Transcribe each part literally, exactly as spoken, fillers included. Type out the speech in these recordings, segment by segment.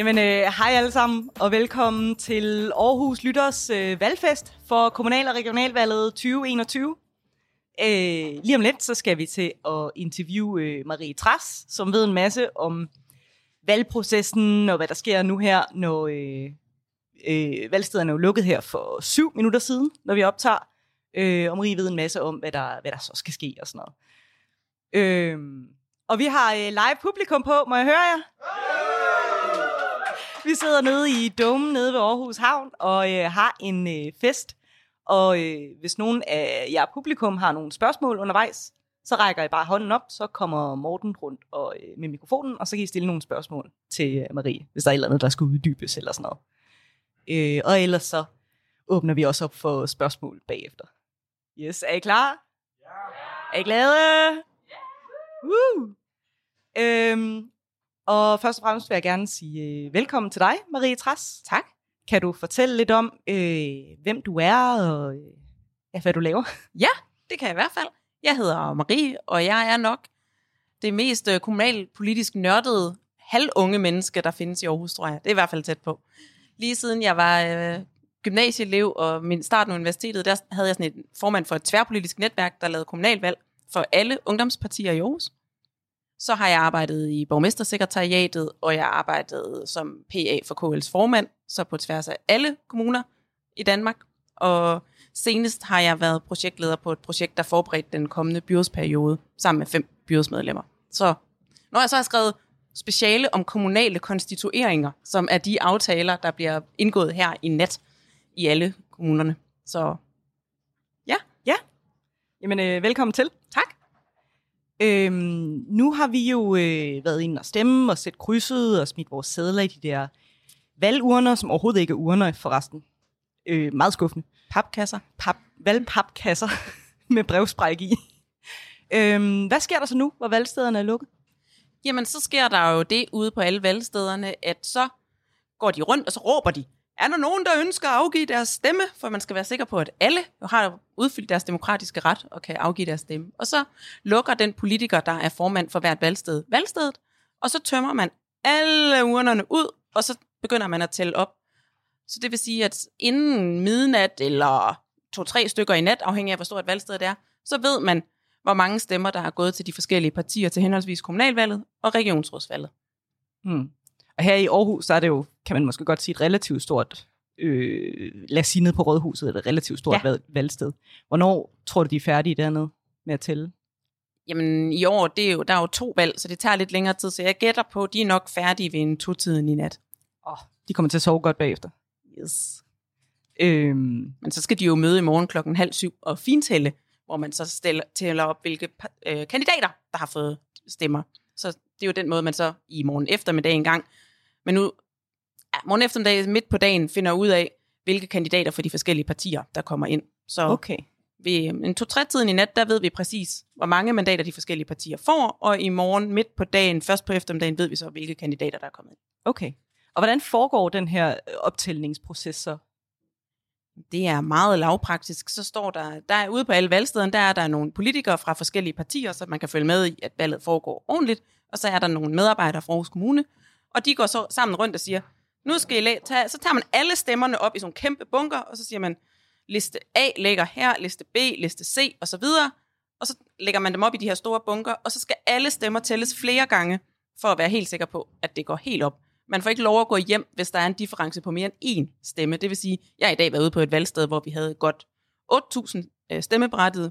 Jamen, øh, hej alle sammen, og velkommen til Aarhus Lytters øh, valgfest for kommunal- og regionalvalget tyve enogtyve. Øh, lige om lidt, så skal vi til at interviewe øh, Marie Trads, som ved en masse om valgprocessen og hvad der sker nu her, når øh, øh, valgstederne er lukket her for syv minutter siden, når vi optager. Øh, og Marie ved en masse om, hvad der, hvad der så skal ske og sådan noget. Øh, og vi har øh, live publikum på, må jeg høre jer? Vi sidder nede i Domen nede ved Aarhus Havn og øh, har en øh, fest. Og øh, hvis nogen af jer publikum har nogle spørgsmål undervejs, så rækker I bare hånden op, så kommer Morten rundt og, øh, med mikrofonen, og så kan I stille nogle spørgsmål til øh, Marie, hvis der er et eller andet, der skal uddybes eller sådan noget. Øh, og ellers så åbner vi også op for spørgsmål bagefter. Yes, er I klar? Ja! Er I glade? Ja! Woo! Øhm, og først og fremmest vil jeg gerne sige øh, velkommen til dig, Marie Trads. Tak. Kan du fortælle lidt om, øh, hvem du er og øh, ja, hvad du laver? Ja, det kan jeg i hvert fald. Jeg hedder Marie, og jeg er nok det mest kommunalpolitisk nørdede, halvunge menneske, der findes i Aarhus, tror jeg. Det er i hvert fald tæt på. Lige siden jeg var øh, gymnasieelev og min start på universitetet, der havde jeg sådan et formand for et tværpolitisk netværk, der lavede kommunalvalg for alle ungdomspartier i Aarhus. Så har jeg arbejdet i borgmestersekretariatet, og jeg arbejdede som P A for K L's formand, så på tværs af alle kommuner i Danmark. Og senest har jeg været projektleder på et projekt, der forberedte den kommende byrådsperiode sammen med fem byrådsmedlemmer. Så når jeg så har skrevet speciale om kommunale konstitueringer, som er de aftaler, der bliver indgået her i nat i alle kommunerne. Så ja. Ja. Jamen, øh, velkommen til. Tak. Øhm, nu har vi jo øh, været inde og stemme og sætte krydset og smidt vores sedler i de der valgurner, som overhovedet ikke er urner forresten. Øh, meget skuffende. Papkasser. Pap, valgpapkasser med brevspræk i. øhm, hvad sker der så nu, hvor valgstederne er lukket? Jamen, så sker der jo det ude på alle valgstederne, at så går de rundt, og så råber de, er der nogen, der ønsker at afgive deres stemme? For man skal være sikker på, at alle har udfyldt deres demokratiske ret og kan afgive deres stemme. Og så lukker den politiker, der er formand for hvert valgsted, valgstedet, og så tømmer man alle urnerne ud, og så begynder man at tælle op. Så det vil sige, at inden midnat eller to-tre stykker i nat, afhængig af hvor stort valgstedet er, så ved man, hvor mange stemmer, der har gået til de forskellige partier til henholdsvis kommunalvalget og regionsrådsvalget. Hmm. Og her i Aarhus, så er det jo, kan man måske godt sige, et relativt stort øh, lassinet på Rådhuset, eller et relativt stort ja. valgsted. Hvornår tror du, de er færdige dernede med at tælle? Jamen i år, det er jo, der er jo to valg, så det tager lidt længere tid, så jeg gætter på, de er nok færdige ved en to-tiden i nat. Åh, oh, de kommer til at sove godt bagefter. Yes. Øhm. Men så skal de jo møde i morgen klokken halv syv og fintælle, hvor man så stiller, tæller op, hvilke øh, kandidater, der har fået stemmer. Så det er jo den måde, man så i morgen eftermiddag engang, men nu ja, morgen eftermiddag midt på dagen finder ud af, hvilke kandidater for de forskellige partier, der kommer ind. Så okay. Ved en to-tre-tiden i nat, der ved vi præcis, hvor mange mandater de forskellige partier får, og i morgen midt på dagen, først på eftermiddagen, ved vi så, hvilke kandidater, der er kommet ind. Okay. Og hvordan foregår den her optællingsproces så? Det er meget lavpraktisk. Så står der, der er ude på alle valgstederne, der er der nogle politikere fra forskellige partier, så man kan følge med i, at valget foregår ordentligt, og så er der nogle medarbejdere fra Aarhus Kommune, og de går så sammen rundt og siger, nu skal I tage, så tager man alle stemmerne op i sådan kæmpe bunker, og så siger man, liste A ligger her, liste B, liste C, og så videre, og så lægger man dem op i de her store bunker, og så skal alle stemmer tælles flere gange, for at være helt sikker på, at det går helt op. Man får ikke lov at gå hjem, hvis der er en difference på mere end én stemme. Det vil sige, jeg har i dag været ude på et valgsted, hvor vi havde godt otte tusind stemmeberettigede,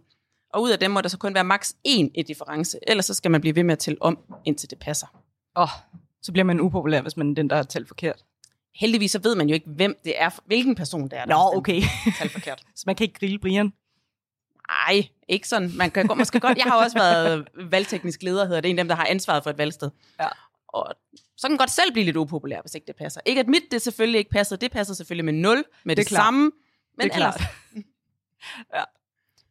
og ud af dem må der så kun være maks én i difference, ellers så skal man blive ved med at tælle om, indtil det passer. Åh, oh, så bliver man upopulær, hvis man er den, der har talt forkert. Heldigvis så ved man jo ikke, hvem det er, hvilken person det er, der Nå, okay. har talt forkert. Så man kan ikke grille Brian? Nej, ikke sådan. Man kan, man skal godt. Jeg har også været valgteknisk leder, hedder det, en af dem, der har ansvaret for et valgsted. Ja. Og så kan man godt selv blive lidt upopulær, hvis ikke det passer. Ikke at mit, det selvfølgelig ikke passer. Det passer selvfølgelig med nul, med det, det samme. Men det er klart. Ja.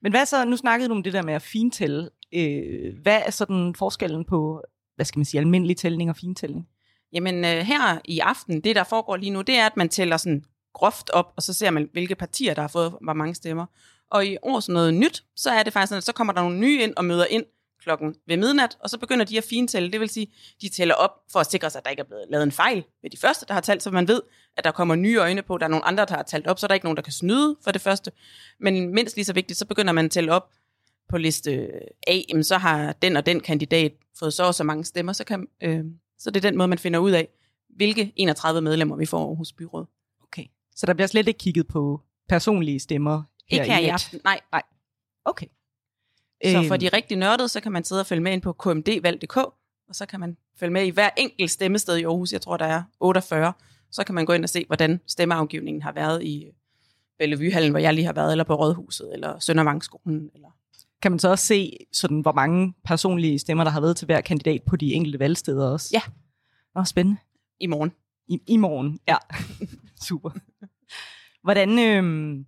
Men hvad så, nu snakkede du om det der med at fintælle. Øh, hvad er sådan forskellen på, hvad skal man sige, almindelig tælling og fintælling? Jamen øh, her i aften, det der foregår lige nu, det er, at man tæller sådan groft op, og så ser man, hvilke partier, der har fået hvor mange stemmer. Og i år sådan noget nyt, så er det faktisk sådan, at så kommer der nogle nye ind og møder ind klokken ved midnat, og så begynder de at fintælle. Det vil sige, de tæller op for at sikre sig, at der ikke er blevet lavet en fejl ved de første, der har talt, så man ved, at der kommer nye øjne på. Der er nogle andre, der har talt op, så der er ikke nogen, der kan snyde for det første. Men mindst lige så vigtigt, så begynder man at tælle op på liste A, jamen, så har den og den kandidat fået så og så mange stemmer, så, kan, øh, så det er den måde, man finder ud af, hvilke enogtredive medlemmer vi får Aarhus Byråd. Okay. Så der bliver slet ikke kigget på personlige stemmer? Her ikke her i, i aften, nej. nej. Okay. Så for de rigtig nørdede, så kan man sidde og følge med ind på k m d valg punktum d k, og så kan man følge med i hver enkelt stemmested i Aarhus. Jeg tror, der er otteogfyrre. Så kan man gå ind og se, hvordan stemmeafgivningen har været i Bellevuehallen, hvor jeg lige har været, eller på Rådhuset, eller Søndervangskolen. Eller... Kan man så også se, sådan, hvor mange personlige stemmer, der har været til hver kandidat på de enkelte valgsteder også? Ja. Nå, spændende. I morgen. I, i morgen, ja. Super. Hvordan... Øhm...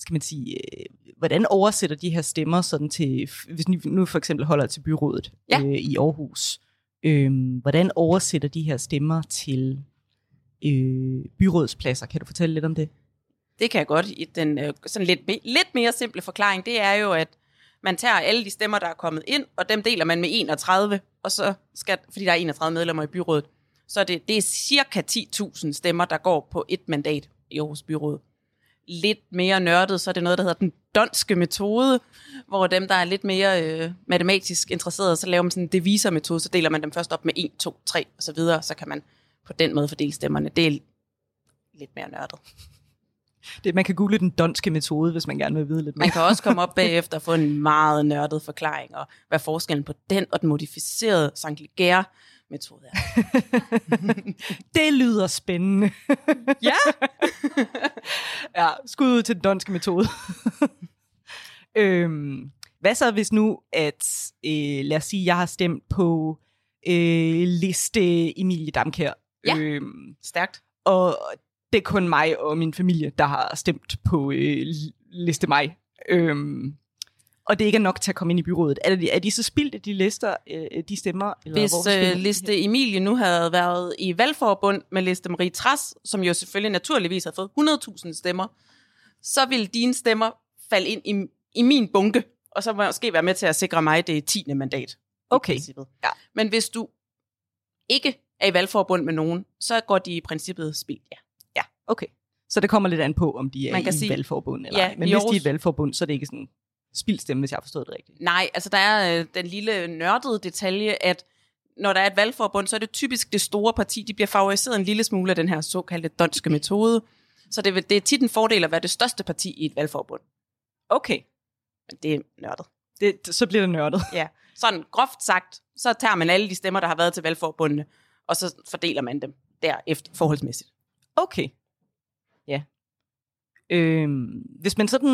Skal man sige, hvordan oversætter de her stemmer sådan til, hvis nu, nu for eksempel holder til byrådet ja. øh, i Aarhus, øh, hvordan oversætter de her stemmer til øh, byrådspladser? Kan du fortælle lidt om det? Det kan jeg godt. I den øh, sådan lidt, lidt mere simple forklaring, det er jo, at man tager alle de stemmer, der er kommet ind, og dem deler man med enogtredive, og så skal, fordi der er enogtredive medlemmer i byrådet, så det, det er cirka ti tusind stemmer, der går på et mandat i Aarhus Byrådet. Lidt mere nørdet, så er det noget, der hedder den donske metode, hvor dem, der er lidt mere øh, matematisk interesserede, så laver man sådan en devisermetode, så deler man dem først op med en, to, tre og så videre, så kan man på den måde fordele stemmerne. Det er lidt mere nørdet. Det, man kan google den donske metode, hvis man gerne vil vide lidt mere. Man kan også komme op bagefter og få en meget nørdet forklaring, og hvad forskellen på den og den modificerede Sankt Legere metode er. Det lyder spændende. Ja! Ja, skud ud til den danske metode. øhm, hvad så hvis nu, at øh, lad os sige, jeg har stemt på øh, liste Emilie Damkjær. Ja, øhm, stærkt. Og det er kun mig og min familie, der har stemt på øh, liste mig. Øhm, Og det ikke er nok til at komme ind i byrådet. Er de, er de så spildt, de lister, de stemmer? Eller Hvis hvor, uh, liste Emilie nu havde været i valgforbund med liste Marie Trads, som jo selvfølgelig naturligvis havde fået hundrede tusind stemmer, så ville dine stemmer falde ind i, i min bunke, og så måske være med til at sikre mig det tiende mandat. Okay. Ja. Men hvis du ikke er i valgforbund med nogen, så går de i princippet spildt, ja. Ja, okay. Så det kommer lidt an på, om de er i sige, valgforbund eller ja, men hvis de er i valgforbund, så er det ikke sådan... spildstemme, hvis jeg har forstået det rigtigt. Nej, altså der er øh, den lille nørdede detalje, at når der er et valgforbund, så er det typisk det store parti, de bliver favoriseret en lille smule af den her såkaldte danske metode. Så det, det er tit en fordel at være det største parti i et valgforbund. Okay. Men det er nørdet. Det, så bliver det nørdet. Ja, sådan groft sagt, så tager man alle de stemmer, der har været til valgforbundene, og så fordeler man dem derefter forholdsmæssigt. Okay. Ja. Øhm, hvis man sådan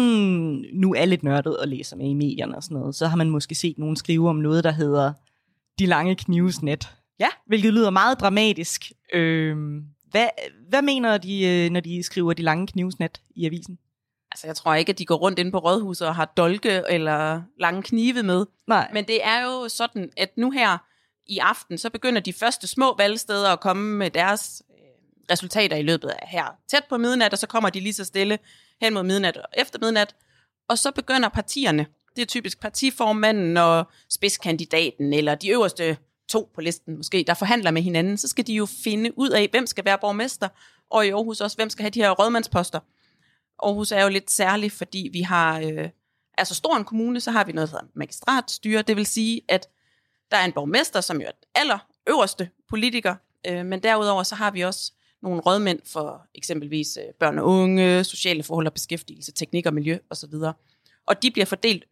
nu er lidt nørdet og læser med i medierne og sådan noget, så har man måske set nogen skrive om noget, der hedder De lange knives net. Ja. Hvilket lyder meget dramatisk. Øhm, hvad, hvad mener de, når de skriver De lange knives net i avisen? Altså, jeg tror ikke, at de går rundt inde på Rådhuset og har dolke eller lange knive med. Nej. Men det er jo sådan, at nu her i aften, så begynder de første små valgsteder at komme med deres... resultater i løbet af her tæt på midnat, og så kommer de lige så stille hen mod midnat og efter midnat, og så begynder partierne. Det er typisk partiformanden og spidskandidaten, eller de øverste to på listen måske, der forhandler med hinanden, så skal de jo finde ud af, hvem skal være borgmester, og i Aarhus også, hvem skal have de her rådmandsposter. Aarhus er jo lidt særlig, fordi vi har, øh, altså stor en kommune, så har vi noget, der hedder magistratstyre, det vil sige, at der er en borgmester, som jo er den allerøverste politiker, øh, men derudover så har vi også nogle rådmænd for eksempelvis børn og unge, sociale forhold og beskæftigelse, teknik og miljø osv. Og de bliver fordelt,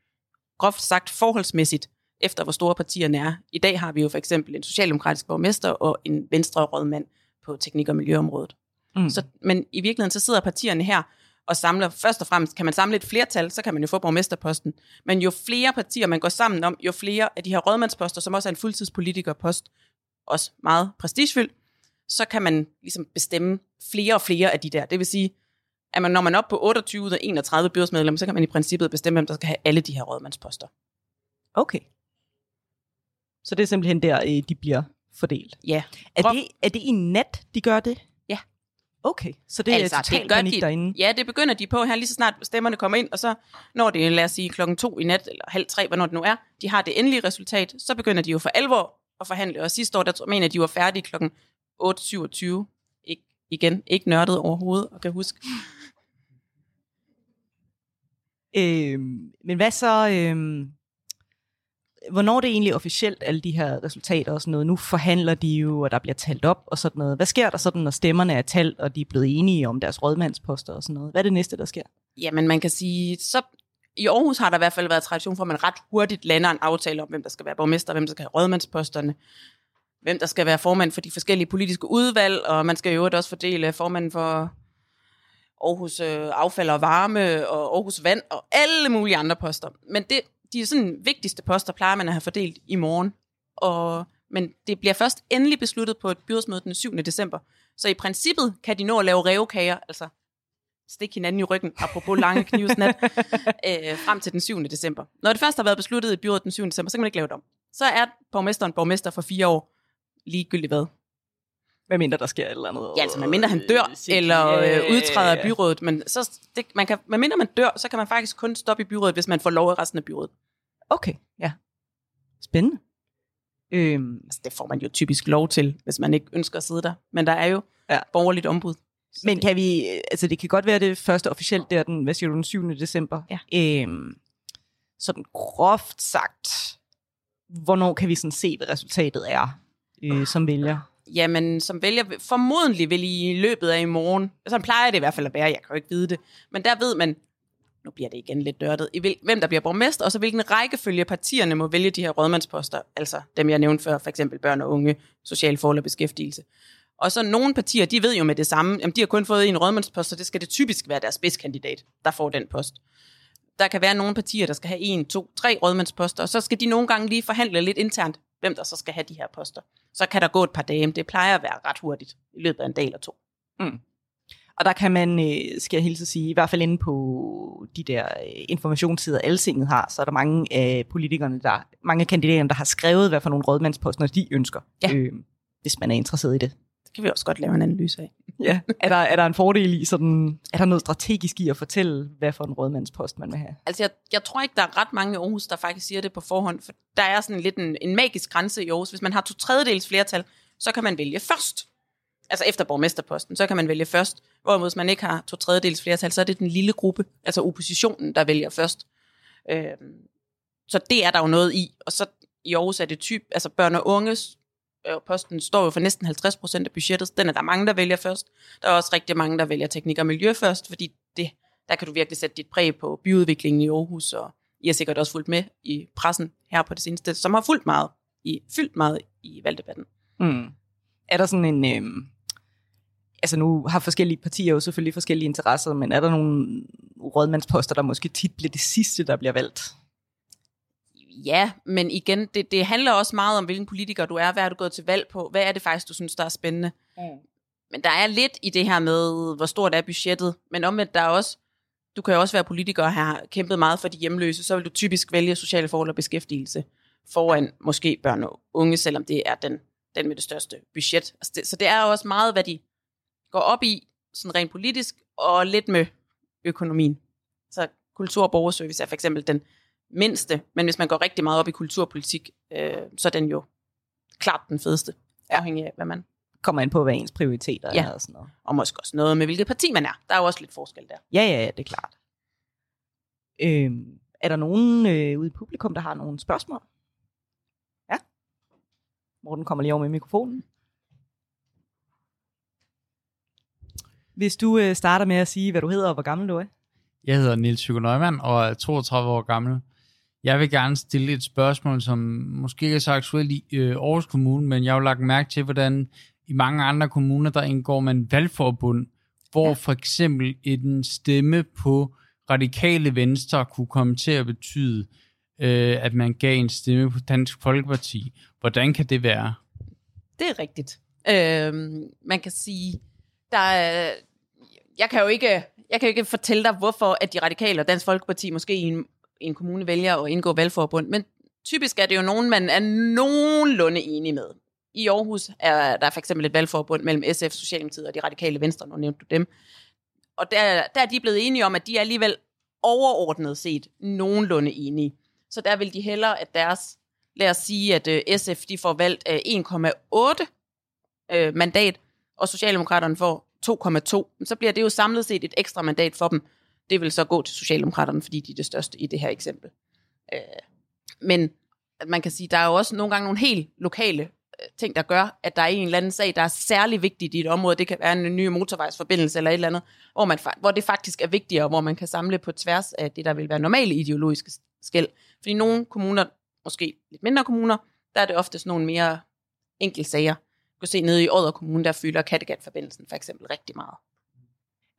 groft sagt, forholdsmæssigt, efter hvor store partierne er. I dag har vi jo for eksempel en socialdemokratisk borgmester og en venstre rådmand på teknik- og miljøområdet. Mm. Så, men i virkeligheden så sidder partierne her og samler, først og fremmest kan man samle et flertal, så kan man jo få borgmesterposten. Men jo flere partier man går sammen om, jo flere af de her rådmandsposter, som også er en fuldtidspolitikerpost, også meget prestigefyldt, så kan man ligesom bestemme flere og flere af de der. Det vil sige, at man, når man er oppe på otteogtyve ud af enogtredive byrådsmedlemmer, så kan man i princippet bestemme, hvem der skal have alle de her rådmandsposter. Okay. Så det er simpelthen der, de bliver fordelt. Ja. Er det, er det i nat, de gør det? Ja. Okay, så det er altså, totalt panik de, derinde. Ja, det begynder de på her lige så snart stemmerne kommer ind, og så når det er, lad os sige, klokken to i nat, eller halv tre, hvornår det nu er, de har det endelige resultat, så begynder de jo for alvor at forhandle. Og sidste år, der mener de var færdige klokken otte syvogtyve. Ik- igen, ikke nørdet overhovedet, og kan huske. Øhm, men hvad så... Øhm Hvornår det er egentlig officielt, alle de her resultater og sådan noget? Nu forhandler de jo, og der bliver talt op og sådan noget. Hvad sker der sådan, når stemmerne er talt, og de er blevet enige om deres rådmandsposter og sådan noget? Hvad er det næste, der sker? Jamen, man kan sige, så i Aarhus har der i hvert fald været tradition for, at man ret hurtigt lander en aftale om, hvem der skal være borgmester, hvem der skal have rådmandsposterne, hvem der skal være formand for de forskellige politiske udvalg, og man skal jo også fordele formanden for Aarhus Affald og Varme og Aarhus Vand og alle mulige andre poster. Men det... De sådan vigtigste poster plejer man at have fordelt i morgen, og, men det bliver først endelig besluttet på et byrådsmøde den syvende december. Så i princippet kan de nå at lave rævekager, altså stik hinanden i ryggen, apropos lange knivsnat, øh, frem til den syvende december. Når det først har været besluttet i byrådet den syvende december, så kan man ikke lave det om. Så er borgmesteren borgmester for fire år, ligegyldigt hvad. Hvad mindre der sker et eller andet? Ja, altså man mindre han dør, øh, eller øh, udtræder af byrådet. Men så, det, man kan, man mindre man dør, så kan man faktisk kun stoppe i byrådet, hvis man får lov af resten af byrådet. Okay, ja. Spændende. Øhm, altså, det får man jo typisk lov til, hvis man ikke ønsker at sidde der. Men der er jo ja. borgerligt ombud. Men det, kan vi, altså det kan godt være det første officielt, der den, hvad siger du, den syvende december. Ja. Øhm, sådan groft sagt, hvornår kan vi sådan se, hvad resultatet er, øh, som vælger? Jamen, som vælger, formodentlig vil i løbet af i morgen, sådan plejer det i hvert fald at være, jeg kan jo ikke vide det, men der ved man, nu bliver det igen lidt dørtet, hvem der bliver borgmester, og så hvilken rækkefølge partierne må vælge de her rådmandsposter, altså dem jeg nævnte før, for eksempel børn og unge, social forhold og beskæftigelse. Og så nogle partier, de ved jo med det samme, jamen de har kun fået en rådmandspost, så det skal det typisk være deres spidskandidat, der får den post. Der kan være nogle partier, der skal have en, to, tre rådmandsposter, og så skal de nogle gange lige forhandle lidt internt, hvem der så skal have de her poster. Så kan der gå et par dage, det plejer at være ret hurtigt, i løbet af en dag eller to. Mm. Og der kan man, skal jeg hilse at sige, i hvert fald inde på de der informationssider, Altinget har, så er der mange af politikerne, der, mange af kandidaterne, der har skrevet, hvad for nogle rådmandsposter de ønsker, ja. øh, hvis man er interesseret i det. Det kan vi også godt lave en analyse af. Ja, er der, er der en fordel i sådan, er der noget strategisk i at fortælle, hvad for en rådmandspost man vil have? Altså jeg, jeg tror ikke, der er ret mange i Aarhus, der faktisk siger det på forhånd, for der er sådan lidt en, en magisk grænse i Aarhus. Hvis man har to tredjedels flertal, så kan man vælge først. Altså efter borgmesterposten, så kan man vælge først. Hvorimod hvis man ikke har to tredjedels flertal, så er det den lille gruppe, altså oppositionen, der vælger først. Øh, så det er der jo noget i. Og så i Aarhus er det typ, altså børn og unges øh, posten står jo for næsten halvtreds procent af budgettet. Den er der mange, der vælger først. Der er også rigtig mange, der vælger teknik og miljø først, fordi det, der kan du virkelig sætte dit præg på byudviklingen i Aarhus, og I har sikkert også fulgt med i pressen her på det seneste, som har fulgt meget i, fyldt meget i valgdebatten. Mm. Er der sådan en... Øh... Altså nu har forskellige partier jo selvfølgelig forskellige interesser, men er der nogle rådmandsposter, der måske tit bliver det sidste, der bliver valgt? Ja, men igen, det, det handler også meget om, hvilken politiker du er. Hvad er du gået til valg på? Hvad er det faktisk, du synes, der er spændende? Mm. Men der er lidt i det her med, hvor stort er budgettet. Men omvendt, der er også, du kan jo også være politiker og have kæmpet meget for de hjemløse, så vil du typisk vælge sociale forhold og beskæftigelse foran måske børn og unge, selvom det er den, den med det største budget. Altså det, så det er også meget, hvad de går op i, sådan rent politisk, og lidt med økonomien. Så kultur- og borgerservice er for eksempel den mindste, men hvis man går rigtig meget op i kulturpolitik, øh, så er den jo klart den fedeste, afhængig af, hvad man kommer ind på, hvad ens prioriteter ja. er og sådan noget. Og måske også noget med, hvilket parti man er. Der er jo også lidt forskel der. Ja, ja, ja, det er klart. Øh, er der nogen øh, ude i publikum, der har nogle spørgsmål? Ja? Morten kommer lige over med mikrofonen. Hvis du øh, starter med at sige, hvad du hedder og hvor gammel du er. Jeg hedder Niels Thyge Nøjmand og er toogtredive år gammel. Jeg vil gerne stille et spørgsmål, som måske ikke er så aktuelt i øh, Aarhus Kommune, men jeg har jo lagt mærke til, hvordan i mange andre kommuner, der indgår man valgforbund, hvor ja. for eksempel en stemme på Radikale Venstre kunne komme til at betyde, øh, at man gav en stemme på Dansk Folkeparti. Hvordan kan det være? Det er rigtigt. Øh, man kan sige... Der, jeg kan jo ikke, jeg kan ikke fortælle dig, hvorfor at de radikale og Dansk Folkeparti måske i en, i en kommune vælger at indgå valgforbund, men typisk er det jo nogen, man er nogenlunde enig med. I Aarhus er der for eksempel et valgforbund mellem S F, Socialdemokratiet og de radikale venstre, nu nævnte du dem. Og der, der er de blevet enige om, at de er alligevel overordnet set nogenlunde enige. Så der vil de hellere, at deres, lad os sige, at S F de får valgt en komma otte øh, mandat, og Socialdemokraterne får to komma to. Så bliver det jo samlet set et ekstra mandat for dem. Det vil så gå til Socialdemokraterne, fordi de er det største i det her eksempel. Øh, men man kan sige, der er jo også nogle gange nogle helt lokale ting, der gør, at der er en eller anden sag, der er særlig vigtigt i et område. Det kan være en ny motorvejsforbindelse eller et eller andet, hvor, man, hvor det faktisk er vigtigere, hvor man kan samle på tværs af det, der vil være normale ideologiske skel. Fordi nogle kommuner, måske lidt mindre kommuner, der er det oftest nogle mere enkelte sager. Du kan se nede i Odder Kommune, der fylder Kattegat-forbindelsen for eksempel rigtig meget.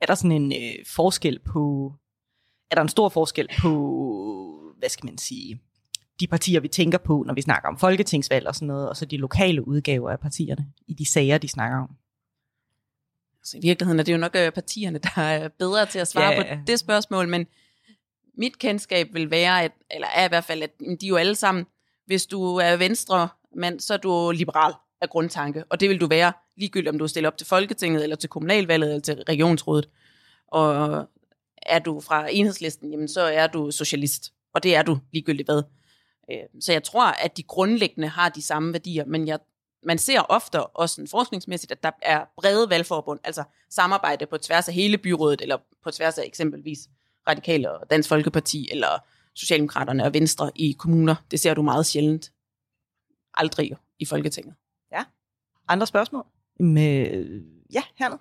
Er der sådan en øh, forskel på... Er der en stor forskel på, hvad skal man sige... de partier, vi tænker på, når vi snakker om folketingsvalg og sådan noget, og så de lokale udgaver af partierne i de sager, de snakker om? Altså i virkeligheden er det jo nok partierne, der er bedre til at svare ja. på det spørgsmål, men mit kendskab vil være, at, eller er i hvert fald, at de jo alle sammen, hvis du er venstre mand, så er du liberal af grundtanke, og det vil du være ligegyldigt, om du stiller op til Folketinget, eller til kommunalvalget, eller til regionsrådet. Og er du fra Enhedslisten, jamen så er du socialist, og det er du ligegyldigt hvad. Så jeg tror, at de grundlæggende har de samme værdier, men jeg, man ser ofte også forskningsmæssigt, at der er brede valgforbund, altså samarbejde på tværs af hele byrådet, eller på tværs af eksempelvis Radikale og Dansk Folkeparti, eller Socialdemokraterne og Venstre i kommuner. Det ser du meget sjældent. Aldrig i Folketinget. Ja. Andre spørgsmål? Med... Ja, hernede.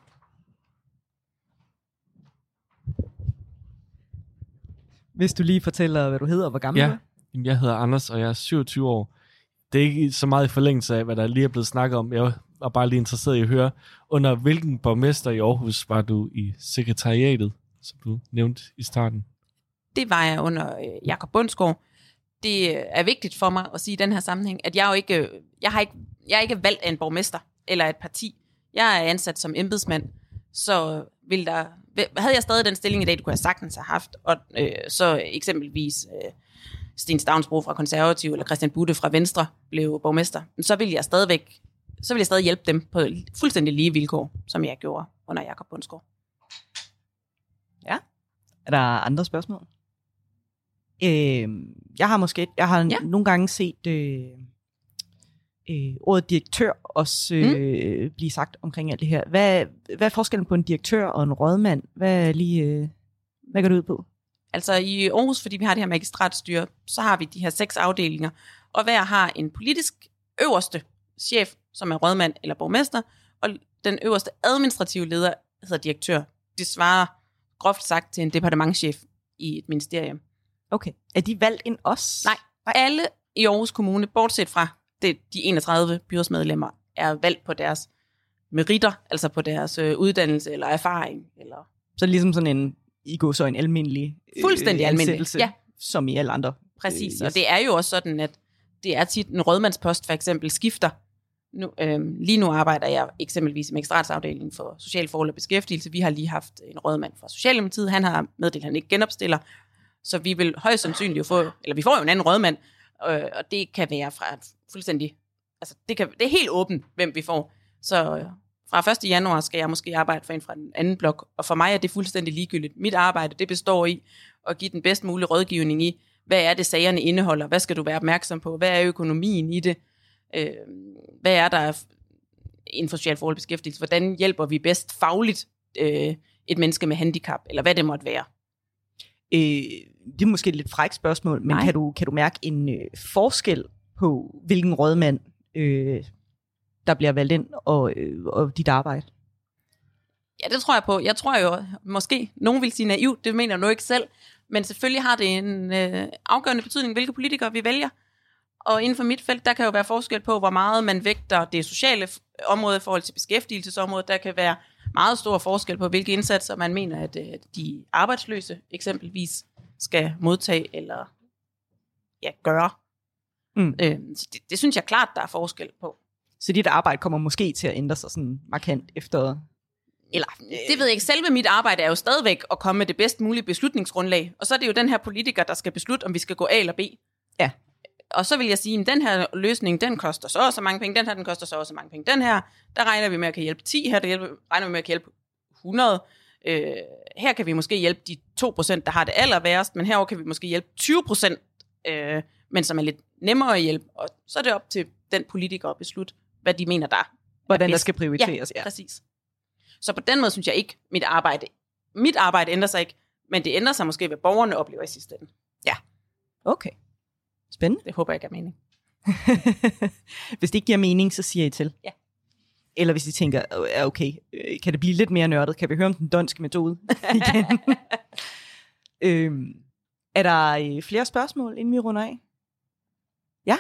Hvis du lige fortæller, hvad du hedder og hvor gammel ja. du er. Jeg hedder Anders, og jeg er syvogtyve år. Det er ikke så meget i forlængelse af, hvad der lige er blevet snakket om. Jeg var bare lige interesseret i at høre, under hvilken borgmester i Aarhus var du i sekretariatet, som du nævnte i starten? Det var jeg under Jacob Bundsgaard. Det er vigtigt for mig at sige i den her sammenhæng, at jeg jo ikke, jeg har ikke, jeg er ikke valgt af en borgmester eller et parti. Jeg er ansat som embedsmand, så ville der, havde jeg stadig den stilling i dag, du kunne have sagtens have haft, og øh, så eksempelvis... Øh, Sten Stavnsbro fra Konservativ eller Christian Bute fra Venstre blev borgmester, så vil jeg stadigvæk, så vil jeg stadig hjælpe dem på fuldstændig lige vilkår, som jeg gjorde under Jacob Bundsgaard. Ja. Er der andre spørgsmål? Øh, jeg har måske, jeg har ja. nogle gange set øh, øh, ordet direktør også øh, mm. blive sagt omkring alt det her. Hvad, hvad er forskellen på en direktør og en rådmand? Hvad lige, øh, hvad går det ud på? Altså i Aarhus, fordi vi har det her magistratstyre, så har vi de her seks afdelinger, og hver har en politisk øverste chef, som er rådmand eller borgmester, og den øverste administrative leder hedder direktør. Det svarer groft sagt til en departementschef i et ministerium. Okay. Er de valgt ind os? Nej. Alle i Aarhus Kommune, bortset fra det, de enogtredive byrådsmedlemmer, er valgt på deres meritter, altså på deres uddannelse eller erfaring. Eller... Så ligesom sådan en... I går så en almindelig fuldstændig øh, almindelig, ja. Som i alle andre. Præcis, øh, yes. Og det er jo også sådan, at det er tit en rådmandspost for eksempel skifter. Nu, øh, lige nu arbejder jeg eksempelvis i magistratsafdelingen for social forhold og beskæftigelse. Vi har lige haft en rådmand fra Socialdemokratiet. Han har meddelt, at han ikke genopstiller. Så vi vil højst sandsynligt få, eller vi får jo en anden rådmand, øh, og det kan være fra fuldstændig, altså det, kan, det er helt åbent, hvem vi får. Så... Øh, Fra første januar skal jeg måske arbejde for en fra den anden blok, og for mig er det fuldstændig ligegyldigt. Mit arbejde, det består i at give den bedst mulige rådgivning i, hvad er det, sagerne indeholder, hvad skal du være opmærksom på, hvad er økonomien i det, øh, hvad er der inden for social forhold og beskæftigelse, hvordan hjælper vi bedst fagligt øh, et menneske med handicap, eller hvad det måtte være. Øh, det er måske et lidt frækt spørgsmål, men kan du, kan du mærke en øh, forskel på, hvilken rådmand... Øh der bliver valgt ind, og, og dit arbejde? Ja, det tror jeg på. Jeg tror jo, måske, nogen vil sige naivt, det mener jeg nu ikke selv, men selvfølgelig har det en øh, afgørende betydning, hvilke politikere vi vælger. Og inden for mit felt, der kan jo være forskel på, hvor meget man vægter det sociale område i forhold til beskæftigelsesområdet. Der kan være meget stor forskel på, hvilke indsatser man mener, at øh, de arbejdsløse eksempelvis skal modtage eller ja, gøre. Mm. Øh, så det, det synes jeg klart, der er forskel på. Så dit arbejde kommer måske til at ændre sig sådan markant efter... Eller, det ved jeg ikke. Selve mit arbejde er jo stadigvæk at komme med det bedst mulige beslutningsgrundlag. Og så er det jo den her politiker, der skal beslutte, om vi skal gå A eller B. Ja. og så vil jeg sige, at den her løsning, den koster så og så mange penge, den her, den koster så og så mange penge, den her, der regner vi med at kan hjælpe ti, her der hjælper, regner vi med at kan hjælpe hundrede, øh, her kan vi måske hjælpe de to procent, der har det aller værst, men herover kan vi måske hjælpe tyve procent, øh, men som er lidt nemmere at hjælpe, og så er det op til den politiker at beslutte, hvad de mener, der hvordan der skal prioriteres. Ja, præcis. Så på den måde synes jeg ikke, mit arbejde, mit arbejde ændrer sig ikke, men det ændrer sig måske, hvad borgerne oplever i sidste ende. Ja, okay. Spændende. Det håber jeg giver mening. Hvis det ikke giver mening, så siger I til. Ja. Eller hvis I tænker, okay, kan det blive lidt mere nørdet? Kan vi høre om den danske metode igen? øhm, er der flere spørgsmål, inden vi runder af? Ja?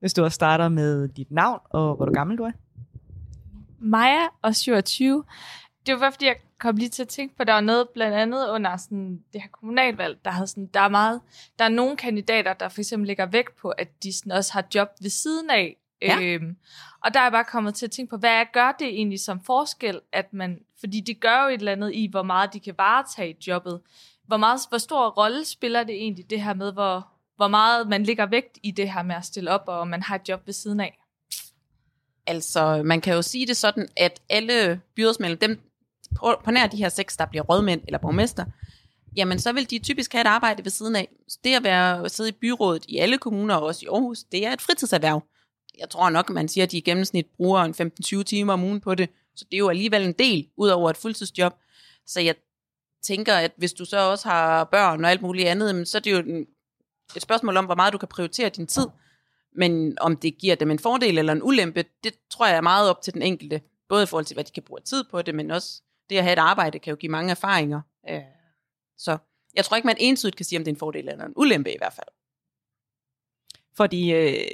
Hvis du også starter med dit navn, og hvor du gammel du er. Maja, og syvogtyve. Det var bare, fordi jeg kom lige til at tænke på, at der var noget blandt andet under sådan det her kommunalvalg, der havde sådan, der er meget, der er nogle kandidater, der for eksempel lægger vægt på, at de sådan også har job ved siden af. Ja. Øhm, og der er jeg bare kommet til at tænke på, hvad gør det egentlig som forskel, at man, fordi det gør jo et eller andet i, hvor meget de kan varetage jobbet. Hvor meget, hvor stor rolle spiller det egentlig, det her med, hvor, hvor meget man lægger vægt i det her med at stille op, og man har et job ved siden af? Altså, man kan jo sige det sådan, at alle byrådsmedlemmer, dem på, på nær de her seks, der bliver rådmænd eller borgmester, jamen så vil de typisk have et arbejde ved siden af. Det at være at sidde i byrådet i alle kommuner, og også i Aarhus, det er et fritidserhverv. Jeg tror nok, man siger, at de i gennemsnit bruger en femten til tyve timer om ugen på det, så det er jo alligevel en del, ud over et fuldtidsjob. Så jeg tænker, at hvis du så også har børn og alt muligt andet, så er det jo et spørgsmål om, hvor meget du kan prioritere din tid. Men om det giver dem en fordel eller en ulempe, det tror jeg er meget op til den enkelte. Både i forhold til, hvad de kan bruge tid på det, men også det at have et arbejde kan jo give mange erfaringer. Så jeg tror ikke, man entydigt kan sige, om det er en fordel eller en ulempe i hvert fald. For de, øh,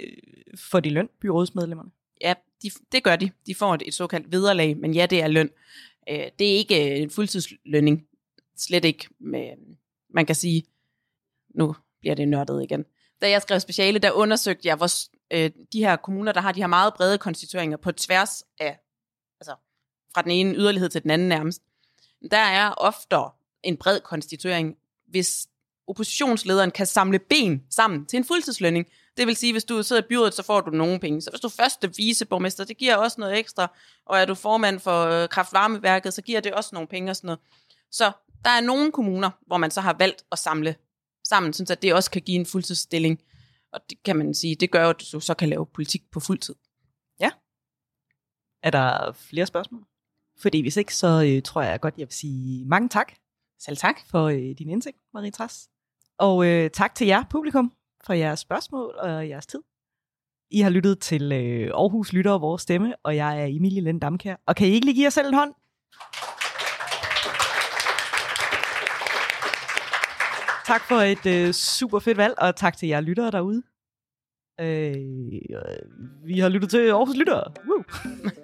for de løn, byrådsmedlemmerne? Ja, de, det gør de. De får et, et såkaldt vederlag, men ja, det er løn. Øh, det er ikke en fuldtidslønning. Slet ikke. Men man kan sige, nu bliver det nørdet igen. Da jeg skrev speciale, der undersøgte jeg, hvor øh, de her kommuner, der har de her meget brede konstitueringer på tværs af, altså fra den ene yderlighed til den anden nærmest, der er oftere en bred konstituering, hvis oppositionslederen kan samle ben sammen til en fuldtidslønning. Det vil sige, hvis du sidder i byrådet, så får du nogle penge. Så hvis du er første viceborgmester, det giver også noget ekstra. Og er du formand for kraftvarmeværket, så giver det også nogle penge og sådan noget. Så der er nogle kommuner, hvor man så har valgt at samle sammen, så det også kan give en fuldtidsstilling. Og det kan man sige, det gør jo, at du så kan lave politik på fuldtid. Ja. Er der flere spørgsmål? Fordi hvis ikke, så øh, tror jeg godt, jeg vil sige mange tak. Selv tak. For øh, din indsigt, Marie Trads. Og øh, tak til jer, publikum, for jeres spørgsmål og jeres tid. I har lyttet til øh, Aarhus Lytter og Vores Stemme, og jeg er Emilie Lind Damkjær. Og kan I ikke lige give jer selv en hånd? Tak for et øh, super fedt valg, og tak til jer lyttere derude. Øh, øh, vi har lyttet til Aarhus Lytter. Woo!